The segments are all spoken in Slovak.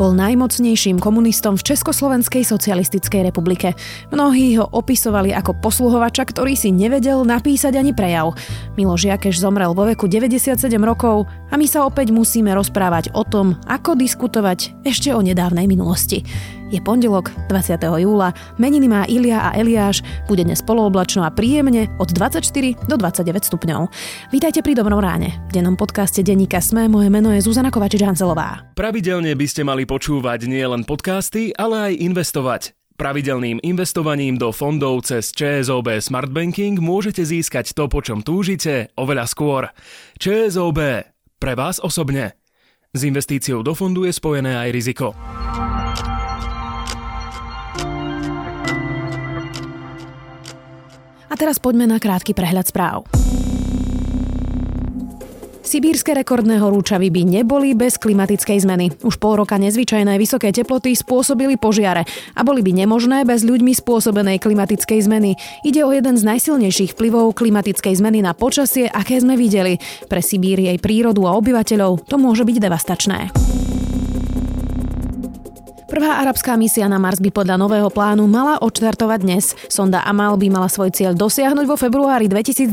bol najmocnejším komunistom v Československej socialistickej republike. Mnohí ho opisovali ako posluhovača, ktorý si nevedel napísať ani prejav. Miloš Jakeš zomrel vo veku 97 rokov a my sa opäť musíme rozprávať o tom, ako diskutovať ešte o nedávnej minulosti. Je pondelok, 20. júla, meniny má Ilia a Eliáš, bude dnes polooblačno a príjemne od 24 do 29 stupňov. Vítajte pri Dobrom ráne. V dennom podcaste denníka SME moje meno je Zuzana Kovačič-Hanzelová. Pravidelne by ste mali počúvať nielen podcasty, ale aj investovať. Pravidelným investovaním do fondov cez ČSOB Smart Banking môžete získať to, po čom túžite, oveľa skôr. ČSOB. Pre vás osobne. S investíciou do fondu je spojené aj riziko. A teraz poďme na krátky prehľad správ. Sibírske rekordné horúčavy by neboli bez klimatickej zmeny. Už pol roka nezvyčajné vysoké teploty spôsobili požiare a boli by nemožné bez ľuďmi spôsobenej klimatickej zmeny. Ide o jeden z najsilnejších vplyvov klimatickej zmeny na počasie, aké sme videli. Pre Sibír, jej prírodu a obyvateľov to môže byť devastačné. Prvá arabská misia na Mars by podľa nového plánu mala odštartovať dnes. Sonda Amal by mala svoj cieľ dosiahnuť vo februári 2021.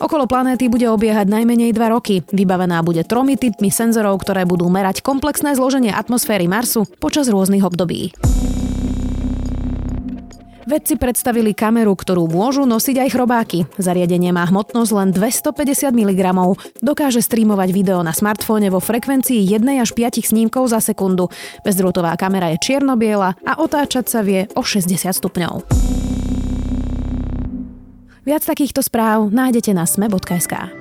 Okolo planéty bude obiehať najmenej 2 roky. Vybavená bude 3 typmi senzorov, ktoré budú merať komplexné zloženie atmosféry Marsu počas rôznych období. Vedci predstavili kameru, ktorú môžu nosiť aj chrobáky. Zariadenie má hmotnosť len 250 mg. Dokáže streamovať video na smartfóne vo frekvencii 1 až 5 snímkov za sekundu. Bezdrôtová kamera je čierno-biela a otáčať sa vie o 60 stupňov. Viac takýchto správ nájdete na sme.sk.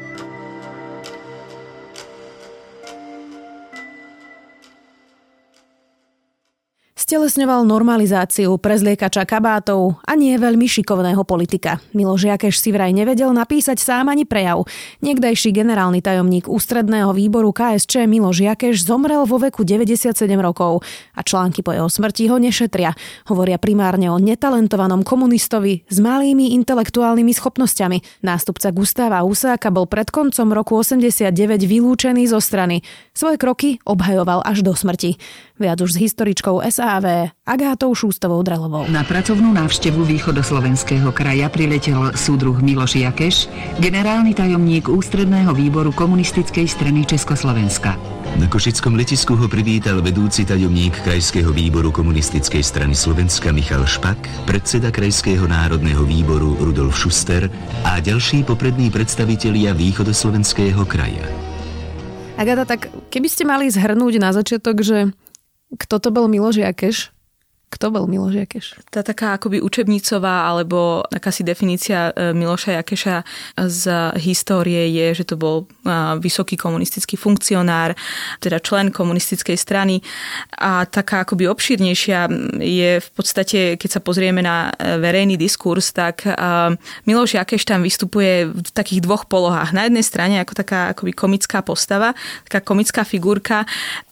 Stelesňoval normalizáciu prezliekača kabátov a nie veľmi šikovného politika. Miloš Jakeš si vraj nevedel napísať sám ani prejav. Niekdajší generálny tajomník ústredného výboru KSČ Miloš Jakeš zomrel vo veku 97 rokov a články po jeho smrti ho nešetria. Hovoria primárne o netalentovanom komunistovi s malými intelektuálnymi schopnosťami. Nástupca Gustáva Husáka bol pred koncom roku 89 vylúčený zo strany. Svoje kroky obhajoval až do smrti. Viac už s historičkou SA Agátou Šústovou-Drelovou. Na pracovnú návštevu východoslovenského kraja priletel súdruh Miloš Jakeš, generálny tajomník Ústredného výboru Komunistickej strany Československa. Na košickom letisku ho privítal vedúci tajomník Krajského výboru Komunistickej strany Slovenska Michal Špak, predseda Krajského národného výboru Rudolf Šuster a ďalší poprední predstavitelia východoslovenského kraja. Agáta, tak keby ste mali zhrnúť na začiatok, že kto to bol Miloš Jakeš? Kto bol Miloš Jakeš? Tá taká akoby učebnicová alebo akási definícia Miloša Jakeša z histórie je, že to bol vysoký komunistický funkcionár, teda člen komunistickej strany, a taká akoby obšírnejšia je v podstate, keď sa pozrieme na verejný diskurs, tak Miloš Jakeš tam vystupuje v takých dvoch polohách. Na jednej strane ako taká akoby komická postava, taká komická figurka,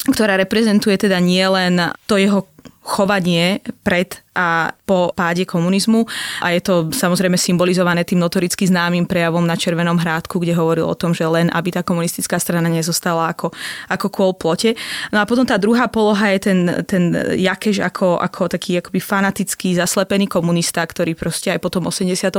ktorá reprezentuje teda nielen to jeho chovanie pred a po páde komunizmu, a je to samozrejme symbolizované tým notoricky známym prejavom na Červenom hrádku, kde hovoril o tom, že len aby tá komunistická strana nezostala ako kôl plote. No a potom tá druhá poloha je ten Jakeš ako taký akoby fanatický, zaslepený komunista, ktorý proste aj po tom 89.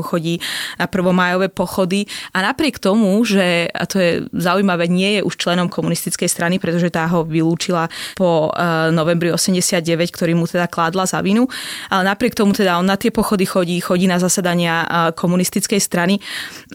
chodí na prvomajové pochody a napriek tomu, že, a to je zaujímavé, nie je už členom komunistickej strany, pretože tá ho vylúčila po novembri 89, ktorý mu teda kládla za vinu. Ale napriek tomu teda on na tie pochody chodí na zasadania komunistickej strany.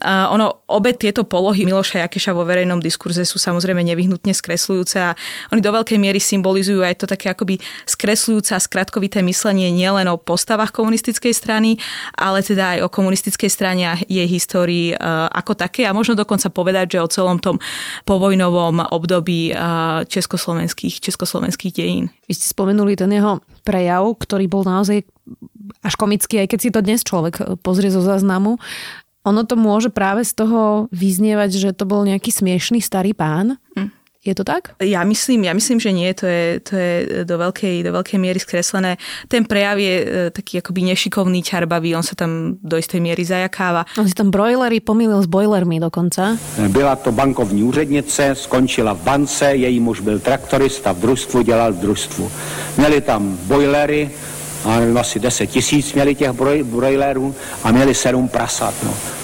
Ono, obe tieto polohy Miloša Jakeša vo verejnom diskurze sú samozrejme nevyhnutne skresľujúce a oni do veľkej miery symbolizujú aj to také akoby skresľujúce a skratkovité myslenie nielen o postavách komunistickej strany, ale teda aj o komunistickej strane a jej histórii ako také, a možno dokonca povedať, že o celom tom povojnovom období československých dejín. Vy ste spomenuli ten jeho prejav, ktorý bol naozaj až komický, aj keď si to dnes človek pozrie zo záznamu. Ono to môže práve z toho vyznievať, že to bol nejaký smiešný starý pán, Je to tak? Ja myslím, že nie. To je do veľkej miery skreslené. Ten prejav je taký akoby nešikovný, ťarbavý. On sa tam do istej miery zajakáva. On si tam brojlery pomýlil s bojlermi dokonca. Byla to bankovní úřednice, skončila v bance, její muž byl traktorista, v družstvu dělal v družstvu. Měli tam bojlery, asi 10 000 měli těch brojlerů a měli 7 prasat.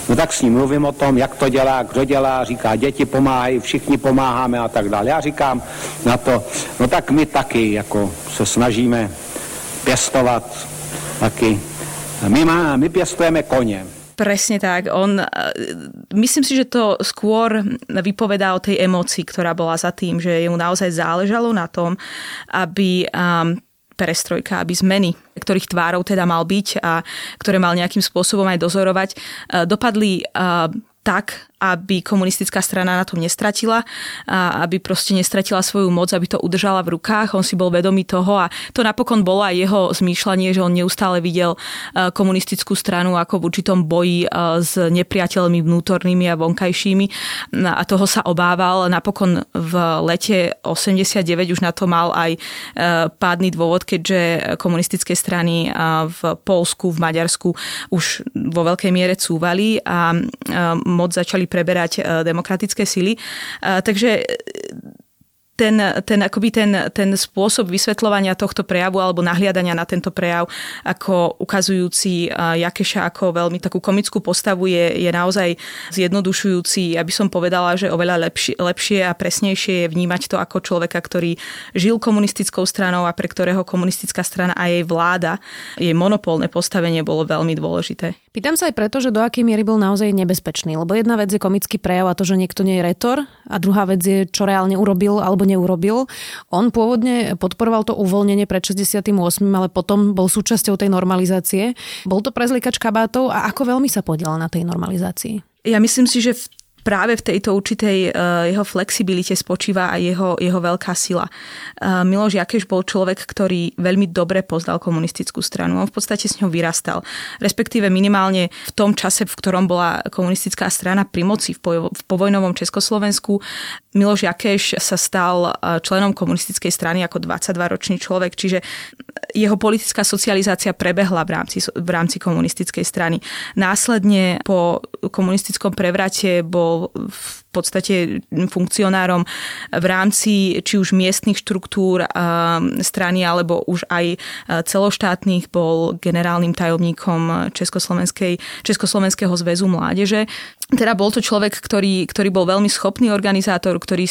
No tak s ním mluvím o tom, jak to dělá, kdo dělá, říká, děti pomáhají, všichni pomáháme a tak dále. Já říkám na to, no tak my taky jako se snažíme pěstovat taky. My pěstujeme koně. Presne tak. Myslím si, že to skôr vypovedá o tej emócii, ktorá bola za tým, že jemu naozaj záležalo na tom, aby perestrojka, aby zmeny, ktorých tvárou teda mal byť a ktoré mal nejakým spôsobom aj dozorovať, dopadli tak, aby komunistická strana na tom nestratila, a aby proste nestratila svoju moc, aby to udržala v rukách. On si bol vedomý toho a to napokon bolo aj jeho zmýšľanie, že on neustále videl komunistickú stranu ako v určitom boji s nepriateľmi vnútornými a vonkajšími a toho sa obával. Napokon v lete 89 už na to mal aj pádny dôvod, keďže komunistické strany v Poľsku, v Maďarsku už vo veľkej miere cúvali a moc začali preberať demokratické sily. Takže ten spôsob vysvetľovania tohto prejavu alebo nahliadania na tento prejav ako ukazujúci Jakeša ako veľmi takú komickú postavu je naozaj zjednodušujúci. Ja by som povedala, že oveľa lepšie a presnejšie je vnímať to ako človeka, ktorý žil komunistickou stranou a pre ktorého komunistická strana a jej vláda, jej monopolné postavenie bolo veľmi dôležité. Pýtam sa aj preto, že do akej miery bol naozaj nebezpečný, lebo jedna vec je komický prejav a to, že niekto nie je rétor, a druhá vec je, čo reálne urobil alebo neurobil. On pôvodne podporoval to uvoľnenie pred 68., ale potom bol súčasťou tej normalizácie. Bol to prezlikač kabátov a ako veľmi sa podielal na tej normalizácii? Ja myslím si, že práve v tejto určitej jeho flexibilite spočíva aj jeho veľká sila. Miloš Jakeš bol človek, ktorý veľmi dobre poznal komunistickú stranu. On v podstate s ňou vyrastal. Respektíve minimálne v tom čase, v ktorom bola komunistická strana pri moci v povojnovom Československu. Miloš Jakeš sa stal členom komunistickej strany ako 22-ročný človek, čiže jeho politická socializácia prebehla v rámci komunistickej strany. Následne po komunistickom prevrate bol v podstate funkcionárom v rámci či už miestnych štruktúr strany, alebo už aj celoštátnych, bol generálnym tajomníkom Československého zväzu mládeže. Teda bol to človek, ktorý bol veľmi schopný organizátor, ktorý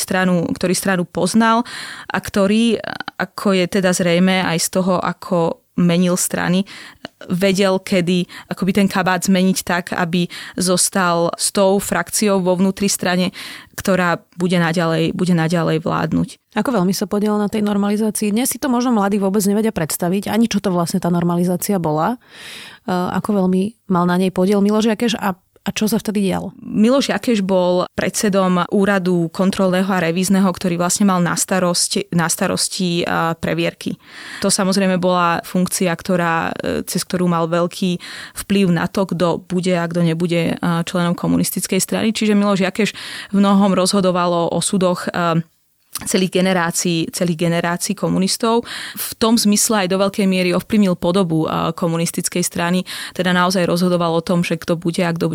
stranu poznal a ktorý, ako je teda zrejme aj z toho, ako menil strany, vedel, kedy akoby ten kabát zmeniť tak, aby zostal s tou frakciou vo vnútri strane, ktorá bude naďalej vládnuť. Ako veľmi sa podielal na tej normalizácii? Dnes si to možno mladí vôbec nevedia predstaviť, ani čo to vlastne tá normalizácia bola. Ako veľmi mal na nej podiel Miloš Jakeš a čo sa vtedy dialo? Miloš Jakeš bol predsedom úradu kontrolného a revízneho, ktorý vlastne mal na starosti previerky. To samozrejme bola funkcia, cez ktorú mal veľký vplyv na to, kto bude a kto nebude členom komunistickej strany. Čiže Miloš Jakeš v mnohom rozhodovalo o súdoch celých generácií komunistov. V tom zmysle aj do veľkej miery ovplyvnil podobu komunistickej strany, teda naozaj rozhodoval o tom, že kto bude a kto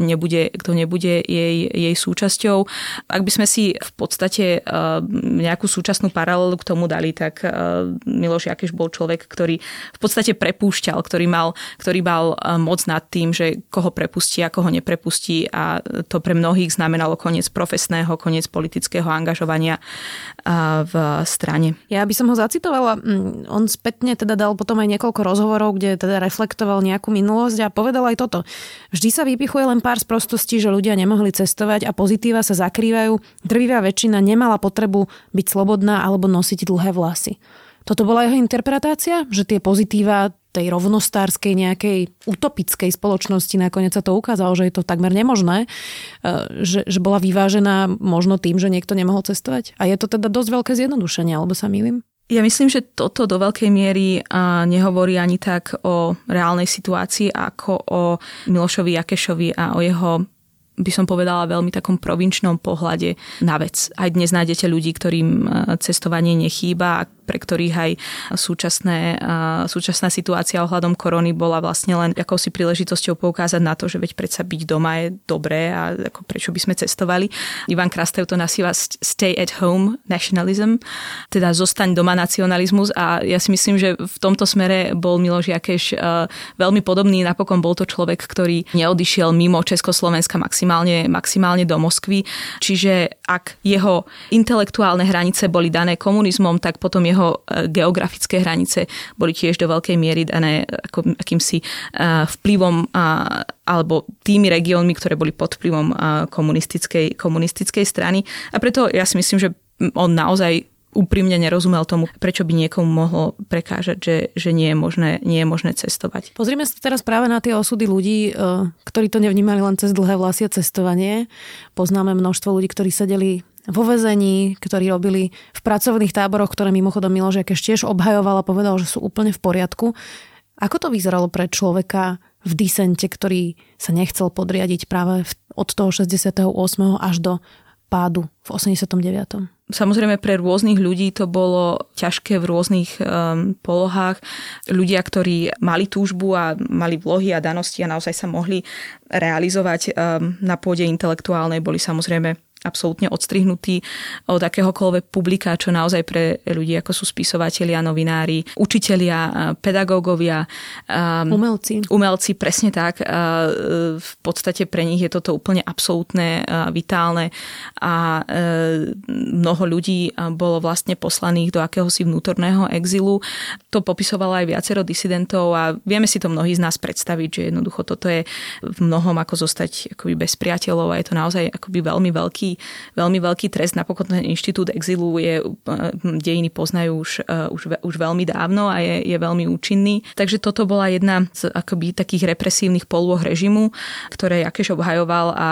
nebude jej súčasťou. Ak by sme si v podstate nejakú súčasnú paralelu k tomu dali, tak Miloš Jakeš bol človek, ktorý v podstate prepúšťal, ktorý mal moc nad tým, že koho prepustí a koho neprepustí, a to pre mnohých znamenalo koniec profesného, koniec politického angažovania v strane. Ja by som ho zacitovala. On spätne teda dal potom aj niekoľko rozhovorov, kde teda reflektoval nejakú minulosť a povedal aj toto. Vždy sa vypichuje len pár sprostostí, že ľudia nemohli cestovať a pozitíva sa zakrývajú. Drvivá väčšina nemala potrebu byť slobodná alebo nosiť dlhé vlasy. Toto bola jeho interpretácia, že tie pozitíva tej rovnostárskej nejakej utopickej spoločnosti, nakoniec sa to ukázalo, že je to takmer nemožné, že bola vyvážená možno tým, že niekto nemohol cestovať. A je to teda dosť veľké zjednodušenie, alebo sa mýlim? Ja myslím, že toto do veľkej miery nehovorí ani tak o reálnej situácii, ako o Milošovi Jakešovi a o jeho by som povedala, veľmi takom provinčnom pohľade na vec. Aj dnes nájdete ľudí, ktorým cestovanie nechýba a pre ktorých aj súčasná situácia ohľadom korony bola vlastne len akousi príležitosťou poukázať na to, že veď predsa byť doma je dobré a ako prečo by sme cestovali. Ivan Krastev to nazýva stay at home nationalism, teda zostaň doma nacionalizmus, a ja si myslím, že v tomto smere bol Miloš Jakeš veľmi podobný. Napokon bol to človek, ktorý neodišiel mimo Československa, maximálne do Moskvy. Čiže ak jeho intelektuálne hranice boli dané komunizmom, tak potom jeho geografické hranice boli tiež do veľkej miery dané akýmsi vplyvom alebo tými regiónmi, ktoré boli pod vplyvom komunistickej strany. A preto ja si myslím, že on naozaj úprimne nerozumel tomu, prečo by niekomu mohlo prekážať, že nie je možné cestovať. Pozrime sa teraz práve na tie osudy ľudí, ktorí to nevnímali len cez dlhé vlasy a cestovanie. Poznáme množstvo ľudí, ktorí sedeli vo väzení, ktorí robili v pracovných táboroch, ktoré mimochodom Miloš Jakeš tiež obhajoval a povedal, že sú úplne v poriadku. Ako to vyzeralo pre človeka v disente, ktorý sa nechcel podriadiť práve od toho 68. až do pádu v 89. Samozrejme pre rôznych ľudí to bolo ťažké v rôznych polohách. Ľudia, ktorí mali túžbu a mali vlohy a danosti a naozaj sa mohli realizovať na pôde intelektuálnej, boli samozrejme absolútne odstrihnutí od akéhokoľvek publika, čo naozaj pre ľudí ako sú spisovatelia, novinári, učitelia, pedagógovia, umelci, presne tak. V podstate pre nich je toto úplne absolútne vitálne a mnoho ľudí bolo vlastne poslaných do akéhosi vnútorného exilu. To popisovalo aj viacero disidentov a vieme si to mnohí z nás predstaviť, že jednoducho toto je v mnohom ako zostať akoby bez priateľov a je to naozaj akoby veľmi veľký trest. Napokon ten inštitút exilu dejiny poznajú už veľmi dávno a je veľmi účinný. Takže toto bola jedna z akoby takých represívnych polôh režimu, ktoré Jakeš obhajoval, a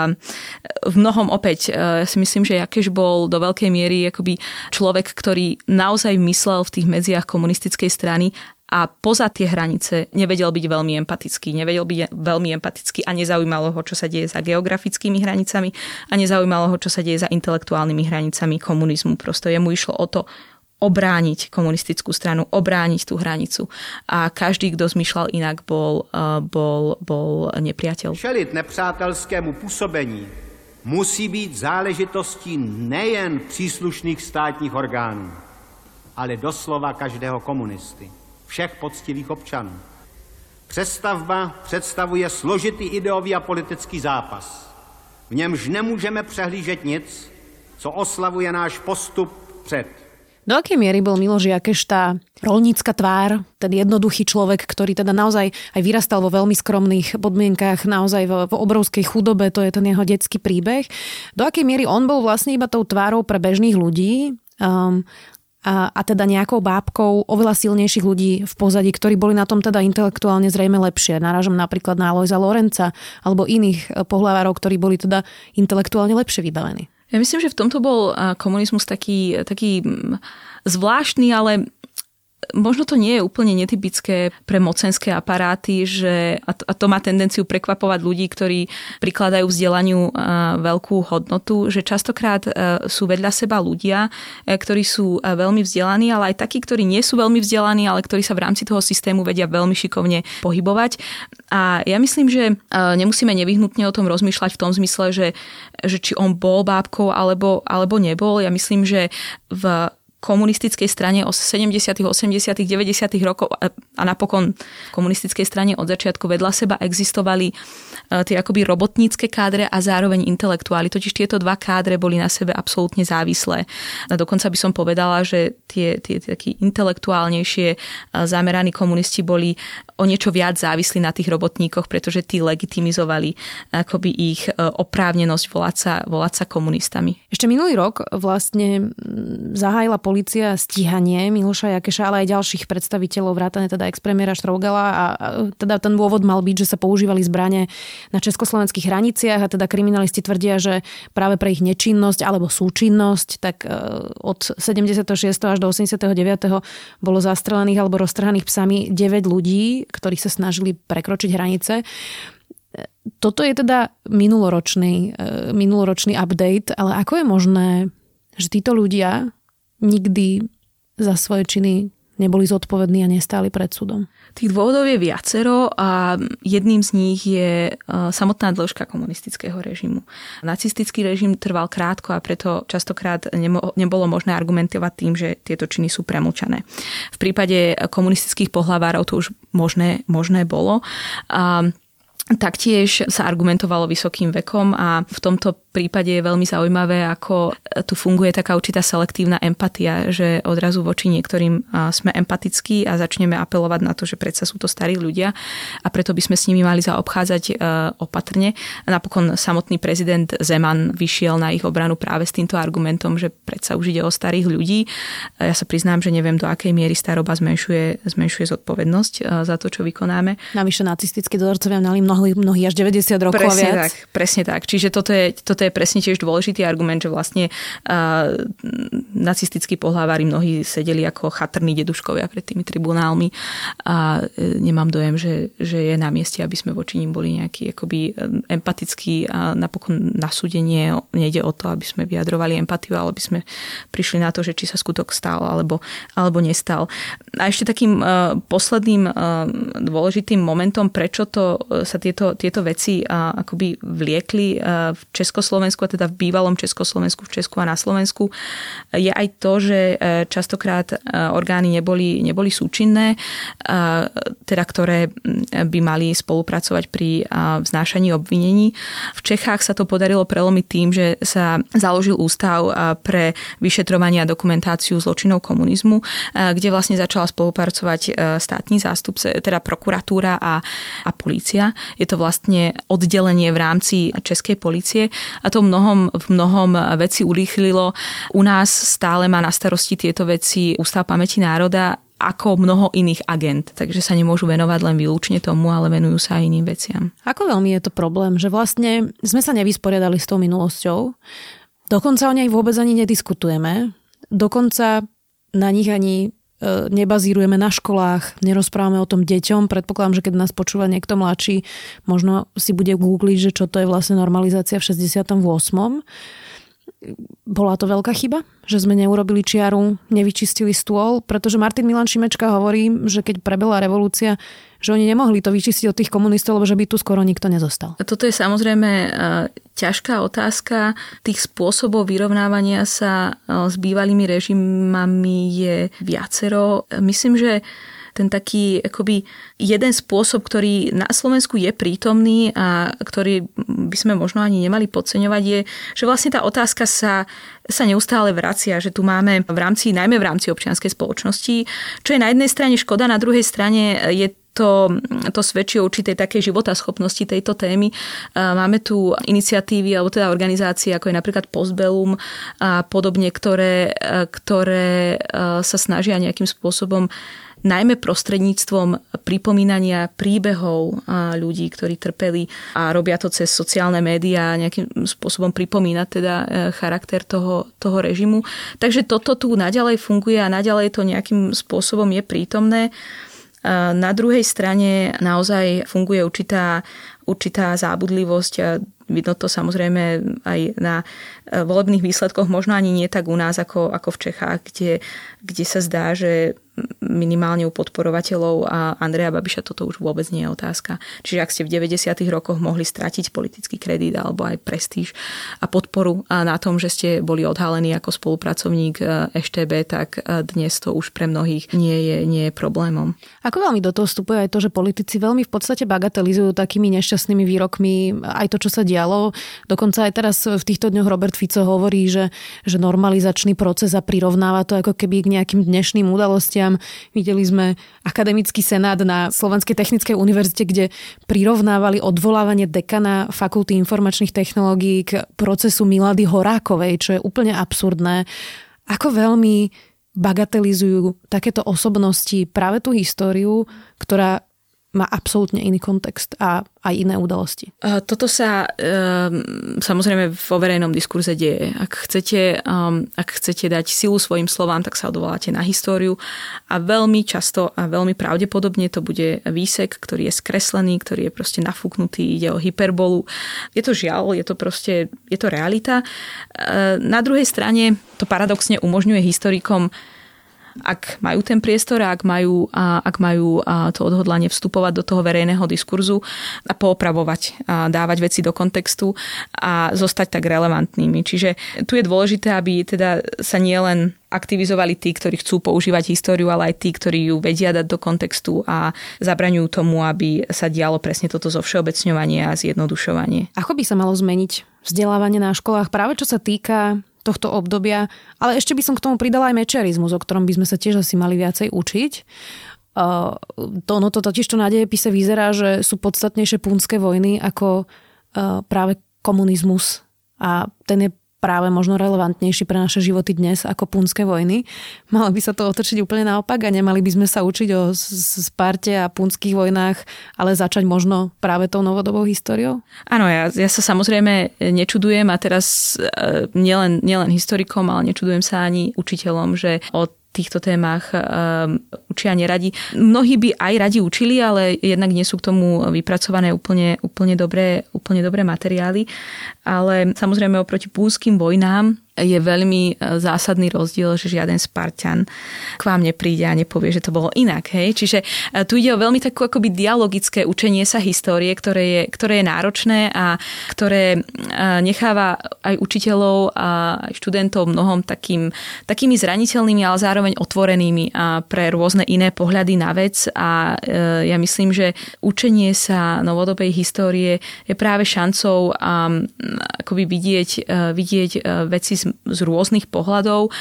v mnohom opäť si myslím, že Jakeš bol do veľkej miery akoby človek, ktorý naozaj myslel v tých medziach komunistickej strany a poza tie hranice nevedel byť veľmi empatický a nezaujímalo ho, čo sa deje za geografickými hranicami a nezaujímalo ho, čo sa deje za intelektuálnymi hranicami komunizmu. Prosto jemu išlo o to obrániť komunistickú stranu, obrániť tú hranicu. A každý, kto zmýšľal inak, bol nepriateľ. Čelit nepřátelskému působení musí být záležitostí nejen příslušných státních orgánů, ale doslova každého komunisty. Všech poctivých občanů. Přestavba představuje složitý ideový a politický zápas. V němž nemůžeme přehlížet nic, co oslavuje náš postup před. Do akej miery bol Miloš Jakeš tá rolnícka tvár, ten jednoduchý človek, ktorý teda naozaj aj vyrastal vo veľmi skromných podmienkách, naozaj v obrovskej chudobe, to je ten jeho detský príbeh. Do akej miery on bol vlastne iba tou tvárou pre bežných ľudí, a teda nejakou bábkou oveľa silnejších ľudí v pozadí, ktorí boli na tom teda intelektuálne zrejme lepšie. Narážam napríklad na Alojza Lorenca alebo iných pohlavárov, ktorí boli teda intelektuálne lepšie vybavení. Ja myslím, že v tomto bol komunizmus taký zvláštny, ale možno to nie je úplne netypické pre mocenské aparáty, že a to má tendenciu prekvapovať ľudí, ktorí prikladajú vzdelaniu veľkú hodnotu, že častokrát sú vedľa seba ľudia, ktorí sú veľmi vzdelaní, ale aj takí, ktorí nie sú veľmi vzdelaní, ale ktorí sa v rámci toho systému vedia veľmi šikovne pohybovať. A ja myslím, že nemusíme nevyhnutne o tom rozmýšľať v tom zmysle, že či on bol bábkou alebo nebol. Ja myslím, že v komunistickej strane od 70., 80., 90. rokov a napokon v komunistickej strane od začiatku vedľa seba existovali tie akoby robotnícke kádre a zároveň intelektuáli. Totiž tieto dva kádre boli na sebe absolútne závislé. A dokonca by som povedala, že tie takí intelektuálnejšie zameraní komunisti boli o niečo viac závislí na tých robotníkoch, pretože tí legitimizovali akoby ich oprávnenosť volať sa komunistami. Ešte minulý rok vlastne zahájila polícia stíhanie Miloša Jakeša, ale aj ďalších predstaviteľov, vrátane teda expremiéra Štrougala, a teda ten dôvod mal byť, že sa používali zbrane na československých hraniciach a teda kriminalisti tvrdia, že práve pre ich nečinnosť alebo súčinnosť, tak od 76. až do 89. bolo zastrelených alebo roztrhaných psami 9 ľudí, ktorí sa snažili prekročiť hranice. Toto je teda minuloročný update, ale ako je možné, že títo ľudia nikdy za svoje činy neboli zodpovední a nestáli pred súdom? Tých dôvodov je viacero a jedným z nich je samotná dĺžka komunistického režimu. Nacistický režim trval krátko a preto častokrát nebolo možné argumentovať tým, že tieto činy sú premlčané. V prípade komunistických pohlavárov to už možné bolo. Taktiež sa argumentovalo vysokým vekom a v tomto prípade je veľmi zaujímavé, ako tu funguje taká určitá selektívna empatia, že odrazu voči niektorým sme empatickí a začneme apelovať na to, že predsa sú to starí ľudia a preto by sme s nimi mali zaobchádzať opatrne. Napokon samotný prezident Zeman vyšiel na ich obranu práve s týmto argumentom, že predsa už ide o starých ľudí. Ja sa priznám, že neviem, do akej miery staroba zmenšuje zodpovednosť za to, čo vykonáme. Navyše nacistickí dozorcovia mali mnohí až 90 rokov a viac. Presne tak. Čiže toto je presne tiež dôležitý argument, že vlastne nacistickí pohľavári mnohí sedeli ako chatrní deduškovia pred tými tribunálmi a nemám dojem, že je na mieste, aby sme voči nim boli nejaký akoby empatickí a napokon na súdenie nejde o to, aby sme vyjadrovali empatiu, ale aby sme prišli na to, že či sa skutok stal alebo nestal. A ešte takým posledným dôležitým momentom, prečo to sa tieto veci akoby vliekli v Československu, a teda v bývalom Československu, v Česku a na Slovensku, je aj to, že častokrát orgány neboli súčinné, teda ktoré by mali spolupracovať pri vznášaní obvinení. V Čechách sa to podarilo prelomiť tým, že sa založil ústav pre vyšetrovanie a dokumentáciu zločinov komunizmu, kde vlastne začala spolupracovať státny zástupce, teda prokuratúra a polícia. Je to vlastne oddelenie v rámci českej polície a to v mnohom veci urýchlilo. U nás stále má na starosti tieto veci Ústav pamäti národa ako mnoho iných agent. Takže sa nemôžu venovať len výlučne tomu, ale venujú sa aj iným veciam. Ako veľmi je to problém, že vlastne sme sa nevysporiadali s tou minulosťou, dokonca o nej vôbec ani nediskutujeme, dokonca na nich ani nebazírujeme na školách, nerozprávame o tom deťom. Predpokladám, že keď nás počúva niekto mladší, možno si bude googliť, že čo to je vlastne normalizácia v 68. Bola to veľká chyba, že sme neurobili čiaru, nevyčistili stôl, pretože Martin Milan Šimečka hovorí, že keď prebehla revolúcia, že oni nemohli to vyčistiť od tých komunistov, lebo že by tu skoro nikto nezostal. Toto je samozrejme ťažká otázka. Tých spôsobov vyrovnávania sa s bývalými režimami je viacero. Myslím, že ten taký akoby jeden spôsob, ktorý na Slovensku je prítomný a ktorý by sme možno ani nemali podceňovať, je, že vlastne tá otázka sa neustále vracia, že tu máme najmä v rámci občianskej spoločnosti, čo je na jednej strane škoda, na druhej strane je to svedčí o určitej takej životaschopnosti tejto témy. Máme tu iniciatívy alebo teda organizácie, ako je napríklad Postbellum a podobne, ktoré sa snažia nejakým spôsobom najmä prostredníctvom pripomínania príbehov ľudí, ktorí trpeli, a robia to cez sociálne médiá nejakým spôsobom pripomínať teda charakter toho režimu. Takže toto tu naďalej funguje a naďalej to nejakým spôsobom je prítomné. Na druhej strane naozaj funguje určitá zábudlivosť a vidno to samozrejme aj na volebných výsledkoch, možno ani nie tak u nás ako v Čechách, kde sa zdá, že minimálne u podporovateľov a Andreja Babiša toto už vôbec nie je otázka. Čiže ak ste v 90. rokoch mohli stratiť politický kredit alebo aj prestíž a podporu na tom, že ste boli odhalení ako spolupracovník EŠTB, tak dnes to už pre mnohých nie je problémom. Ako veľmi do toho vstupuje aj to, že politici veľmi v podstate bagatelizujú takými nešťastnými výrokmi aj to, čo sa dialo. Dokonca aj teraz v týchto dňoch Robert Fico hovorí, že normalizačný proces, a prirovnáva to ako keby k nejakým dnešným udalostiam. Videli sme akademický senát na Slovenskej technickej univerzite, kde prirovnávali odvolávanie dekana Fakulty informačných technológií k procesu Milady Horákovej, čo je úplne absurdné. Ako veľmi bagatelizujú takéto osobnosti práve tú históriu, ktorá má absolútne iný kontext a aj iné udalosti. Toto sa samozrejme vo verejnom diskurze deje. Ak chcete dať silu svojim slovám, tak sa odvoláte na históriu a veľmi často a veľmi pravdepodobne to bude výsek, ktorý je skreslený, ktorý je proste nafúknutý, ide o hyperbolu. Je to žiaľ, je to realita. Na druhej strane to paradoxne umožňuje historikom, ak majú ten priestor a ak majú to odhodlanie vstupovať do toho verejného diskurzu a poopravovať, a dávať veci do kontextu a zostať tak relevantnými. Čiže tu je dôležité, aby teda sa nielen aktivizovali tí, ktorí chcú používať históriu, ale aj tí, ktorí ju vedia dať do kontextu a zabraňujú tomu, aby sa dialo presne toto zovšeobecňovanie a zjednodušovanie. Ako by sa malo zmeniť vzdelávanie na školách práve čo sa týka tohto obdobia, ale ešte by som k tomu pridala aj mečiarizmus, o ktorom by sme sa tiež asi mali viacej učiť. To totiž to na dejepise vyzerá, že sú podstatnejšie púnske vojny ako práve komunizmus a ten je práve možno relevantnejší pre naše životy dnes ako púnske vojny. Malo by sa to otočiť úplne naopak a nemali by sme sa učiť o Sparte a púnskych vojnách, ale začať možno práve tou novodobou históriou? Áno, ja sa samozrejme nečudujem a teraz nielen historikom, ale nečudujem sa ani učiteľom, že o týchto témach učia neradi. Mnohí by aj radi učili, ale jednak nie sú k tomu vypracované úplne dobré materiály. Ale samozrejme oproti púnskym vojnám je veľmi zásadný rozdiel, že žiaden Sparťan k vám nepríde a nepovie, že to bolo inak. Hej? Čiže tu ide o veľmi takú akoby dialogické učenie sa histórie, ktoré je náročné a ktoré necháva aj učiteľov a aj študentov mnohom takými zraniteľnými, ale zároveň otvorenými a pre rôzne iné pohľady na vec. A ja myslím, že učenie sa novodobej histórie je práve šancou akoby vidieť veci z rôznych pohľadov.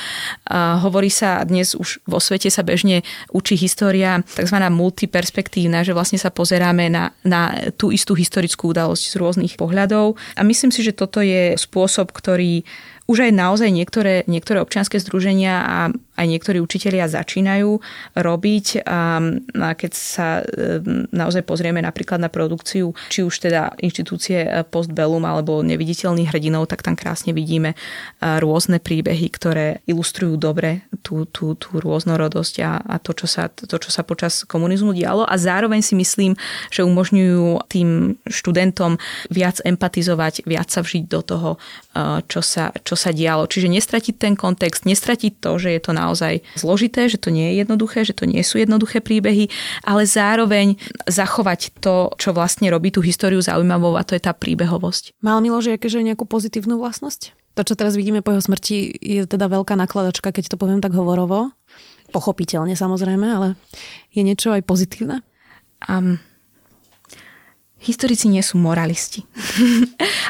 Hovorí sa dnes už vo svete sa bežne učí história takzvaná multiperspektívna, že vlastne sa pozeráme na tú istú historickú udalosť z rôznych pohľadov. A myslím si, že toto je spôsob, ktorý už aj naozaj niektoré občianske združenia a aj niektorí učitelia začínajú robiť. A keď sa naozaj pozrieme napríklad na produkciu, či už teda inštitúcie Postbellum alebo Neviditeľných hrdinov, tak tam krásne vidíme rôzne príbehy, ktoré ilustrujú dobre tú rôznorodosť a to, čo sa počas komunizmu dialo. A zároveň si myslím, že umožňujú tým študentom viac empatizovať, viac sa vžiť do toho, čo sa dialo. Čiže nestratiť ten kontext, nestratiť to, že je to naozaj zložité, že to nie je jednoduché, že to nie sú jednoduché príbehy, ale zároveň zachovať to, čo vlastne robí tú históriu zaujímavou a to je tá príbehovosť. Mal Miloš akéže nejakú pozitívnu vlastnosť? To, čo teraz vidíme po jeho smrti, je teda veľká nakladačka, keď to poviem tak hovorovo. Pochopiteľne samozrejme, ale je niečo aj pozitívne? Historici nie sú moralisti.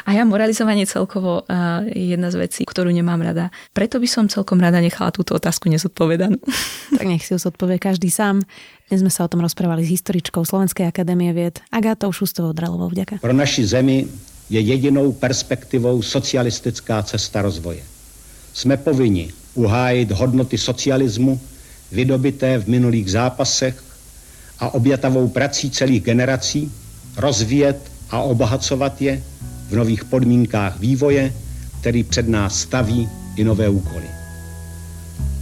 A ja moralizovanie celkovo je jedna z vecí, ktorú nemám rada. Preto by som celkom rada nechala túto otázku nezodpovedanú. Tak nech si ju zodpovie každý sám. Dnes sme sa o tom rozprávali s historičkou Slovenskej akadémie vied Agátou Šustovou-Dralovou. Vďaka. Pro naši zemi je jedinou perspektivou socialistická cesta rozvoje. Sme povinni uhájit hodnoty socialismu, vydobité v minulých zápasech a obětavou prací celých generací, rozvíjet a obohacovat je v nových podmínkách vývoje, který před nás staví i nové úkoly.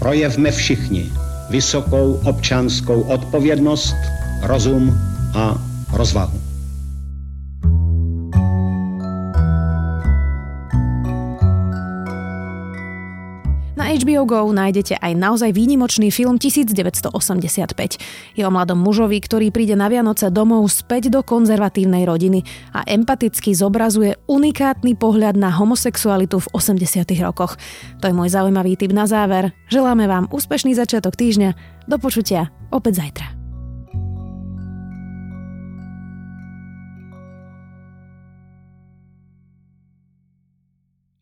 Projevme všichni vysokou občanskou odpovědnost, rozum a rozvahu. Na HBO GO nájdete aj naozaj výnimočný film 1985. Je o mladom mužovi, ktorý príde na Vianoce domov späť do konzervatívnej rodiny a empaticky zobrazuje unikátny pohľad na homosexualitu v 80. rokoch. To je môj zaujímavý tip na záver. Želáme vám úspešný začiatok týždňa. Do počutia opäť zajtra.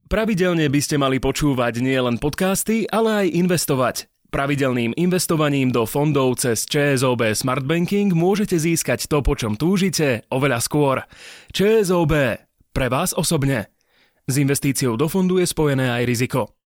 Pravidelne by ste mali počúvať nielen podcasty, ale aj investovať. Pravidelným investovaním do fondov cez ČSOB Smart Banking môžete získať to, po čom túžite, oveľa skôr. ČSOB. Pre vás osobne. S investíciou do fondu je spojené aj riziko.